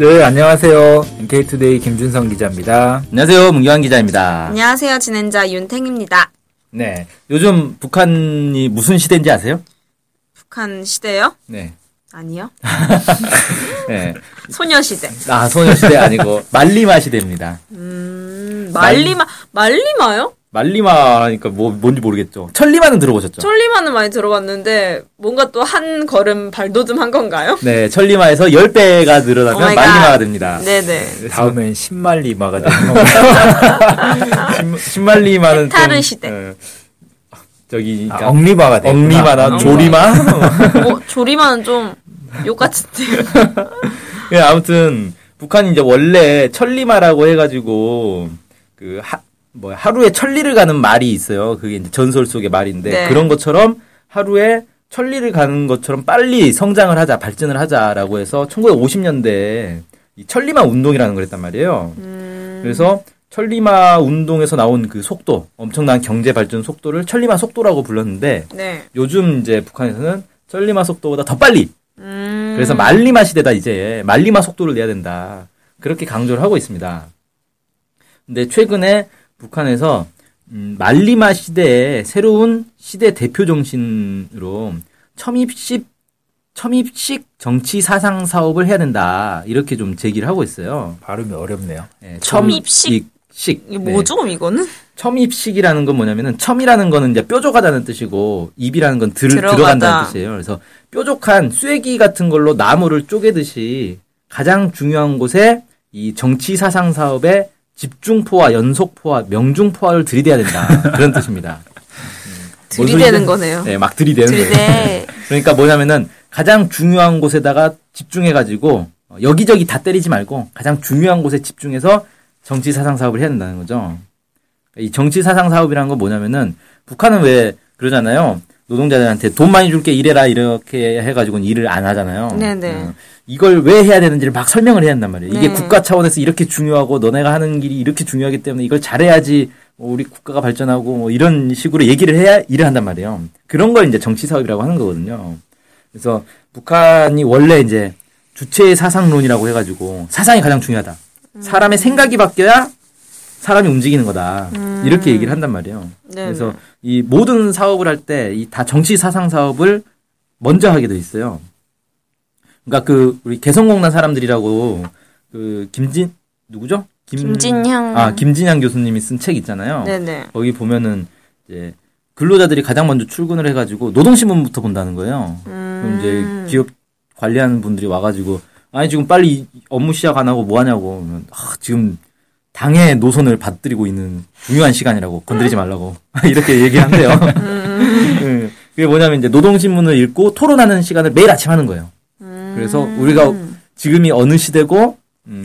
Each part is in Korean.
네, 안녕하세요. MK투데이 김준성 기자입니다. 안녕하세요. 문경환 기자입니다. 안녕하세요. 진행자 윤탱입니다. 네, 요즘 북한이 무슨 시대인지 아세요? 북한 시대요? 네. 아니요. 네. 소녀시대. 아, 소녀시대 아니고 말리마 시대입니다. 말리마요? 말리마 하니까 뭔지 모르겠죠. 천리마는 들어보셨죠? 천리마는 많이 들어봤는데 뭔가 또 한 걸음 발돋움한 건가요? 네, 천리마에서 10배가 늘어나면 말리마가 됩니다. 네네. 다음엔 신말리마가 되는 건가요? 신말리마는 다른 시대. 저기 억리마가 되는. 억리마나 조리마? 조리마는 좀 욕같은데. 네, 아무튼 북한이 이제 원래 천리마라고 해가지고 하루에 1000리를 가는 말이 있어요. 그게 이제 전설 속의 말인데, 네. 그런 것처럼 하루에 1000리를 가는 것처럼 빨리 성장을 하자, 발전을 하자라고 해서 1950년대에 이 천리마 운동이라는 걸 했단 말이에요. 그래서 천리마 운동에서 나온 그 속도, 엄청난 경제 발전 속도를 천리마 속도라고 불렀는데, 네. 요즘 이제 북한에서는 천리마 속도보다 더 빨리, 그래서 말리마 시대다, 이제 말리마 속도를 내야 된다. 그렇게 강조를 하고 있습니다. 근데 최근에 북한에서 말리마 시대의 새로운 시대 대표 정신으로 첨입식 정치 사상 사업을 해야 된다, 이렇게 좀 제기를 하고 있어요. 발음이 어렵네요. 네, 첨입식. 이게 뭐죠, 이거는? 첨입식이라는 건 뭐냐면은 첨이라는 거는 이제 뾰족하다는 뜻이고 입이라는 건 들어간다는 뜻이에요. 그래서 뾰족한 쐐기 같은 걸로 나무를 쪼개듯이 가장 중요한 곳에 이 정치 사상 사업에 집중포화, 연속포화, 명중포화를 들이대야 된다. 그런 뜻입니다. 들이대는 거네요. 네, 막 들이대는 거예요. 그러니까 뭐냐면은 가장 중요한 곳에다가 집중해가지고 여기저기 다 때리지 말고 가장 중요한 곳에 집중해서 정치 사상 사업을 해야 된다는 거죠. 이 정치 사상 사업이라는 건 뭐냐면은 북한은 왜 그러잖아요. 노동자들한테 돈 많이 줄게 일해라 이렇게 해가지고는 일을 안 하잖아요. 네네. 이걸 왜 해야 되는지를 막 설명을 해야 한단 말이에요. 네. 이게 국가 차원에서 이렇게 중요하고 너네가 하는 길이 이렇게 중요하기 때문에 이걸 잘해야지 우리 국가가 발전하고 뭐 이런 식으로 얘기를 해야 일을 한단 말이에요. 그런 걸 이제 정치 사업이라고 하는 거거든요. 그래서 북한이 원래 이제 주체의 사상론이라고 해가지고 사상이 가장 중요하다. 사람의 생각이 바뀌어야 사람이 움직이는 거다. 이렇게 얘기를 한단 말이에요. 네네. 그래서 이 모든 사업을 할 때 이 다 정치 사상 사업을 먼저 하게 돼 있어요. 그러니까 그 우리 개성공단 사람들이라고 그 김진향 교수님이 쓴 책 있잖아요. 네네. 거기 보면은 이제 근로자들이 가장 먼저 출근을 해가지고 노동신문부터 본다는 거예요. 그럼 이제 기업 관리하는 분들이 와가지고 아니 지금 빨리 업무 시작 안 하고 뭐 하냐고 그러면, 지금 당의 노선을 받들이고 있는 중요한 시간이라고 건드리지 말라고 이렇게 얘기한대요. 그게 뭐냐면 이제 노동신문을 읽고 토론하는 시간을 매일 아침 하는 거예요. 그래서 우리가 지금이 어느 시대고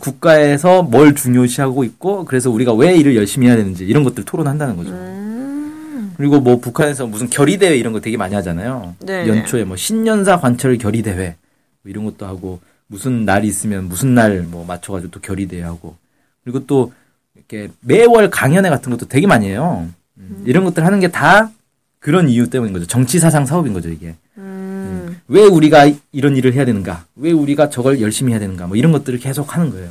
국가에서 뭘 중요시하고 있고 그래서 우리가 왜 일을 열심히 해야 되는지 이런 것들 토론한다는 거죠. 그리고 뭐 북한에서 무슨 결의대회 이런 거 되게 많이 하잖아요. 네네. 연초에 뭐 신년사 관철 결의대회 뭐 이런 것도 하고 무슨 날이 있으면 무슨 날 뭐 맞춰가지고 또 결의대회 하고 그리고 또 이렇게 매월 강연회 같은 것도 되게 많이 해요. 이런 것들 하는 게 다 그런 이유 때문인 거죠. 정치 사상 사업인 거죠 이게. 왜 우리가 이런 일을 해야 되는가? 왜 우리가 저걸 열심히 해야 되는가? 뭐 이런 것들을 계속 하는 거예요.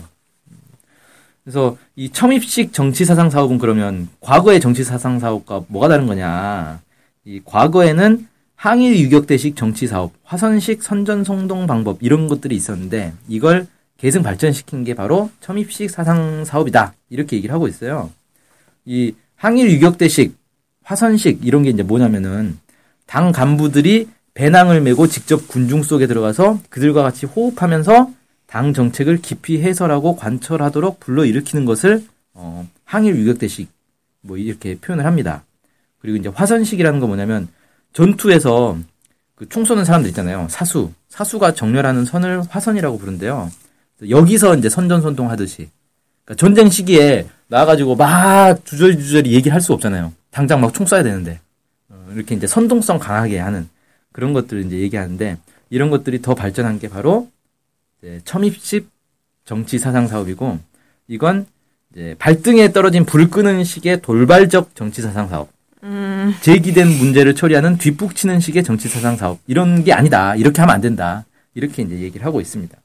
그래서 이 첨입식 정치 사상 사업은 그러면 과거의 정치 사상 사업과 뭐가 다른 거냐? 이 과거에는 항일유격대식 정치 사업, 화선식 선전송동 방법 이런 것들이 있었는데 이걸 계승 발전시킨 게 바로 첨입식 사상 사업이다. 이렇게 얘기를 하고 있어요. 이 항일유격대식, 화선식 이런 게 이제 뭐냐면은 당 간부들이 배낭을 메고 직접 군중 속에 들어가서 그들과 같이 호흡하면서 당 정책을 깊이 해설하고 관철하도록 불러일으키는 것을 항일유격대식 뭐 이렇게 표현을 합니다. 그리고 이제 화선식이라는 거 뭐냐면 전투에서 그 총 쏘는 사람들 있잖아요. 사수가 정렬하는 선을 화선이라고 부른대요. 여기서 이제 선전선동 하듯이 그러니까 전쟁 시기에 나와가지고 막 주저리주저리 얘기할 수 없잖아요. 당장 막 총 쏴야 되는데 이렇게 이제 선동성 강하게 하는. 그런 것들을 이제 얘기하는데 이런 것들이 더 발전한 게 바로 이제 첨입식 정치 사상 사업이고 이건 이제 발등에 떨어진 불 끄는 식의 돌발적 정치 사상 사업, 제기된 문제를 처리하는 뒷북치는 식의 정치 사상 사업 이런 게 아니다. 이렇게 하면 안 된다. 이렇게 이제 얘기를 하고 있습니다.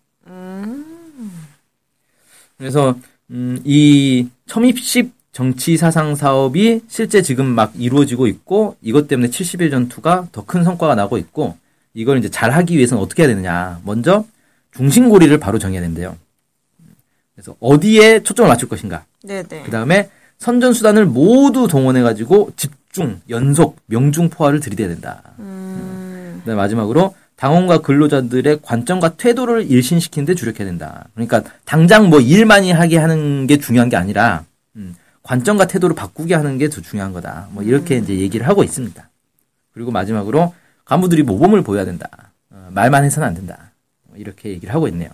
그래서 이 첨입식 정치 사상 사업이 실제 지금 막 이루어지고 있고 이것 때문에 70일 전투가 더 큰 성과가 나고 있고 이걸 이제 잘 하기 위해서는 어떻게 해야 되느냐. 먼저 중심고리를 바로 정해야 된대요. 그래서 어디에 초점을 맞출 것인가. 네네. 그다음에 선전수단을 모두 동원해가지고 집중, 연속, 명중포화를 들이대야 된다. 그다음에 마지막으로 당원과 근로자들의 관점과 태도를 일신시키는 데 주력해야 된다. 그러니까 당장 뭐 일 많이 하게 하는 게 중요한 게 아니라 관점과 태도를 바꾸게 하는 게 더 중요한 거다. 뭐 이렇게 이제 얘기를 하고 있습니다. 그리고 마지막으로 간부들이 모범을 보여야 된다. 말만 해서는 안 된다. 뭐 이렇게 얘기를 하고 있네요.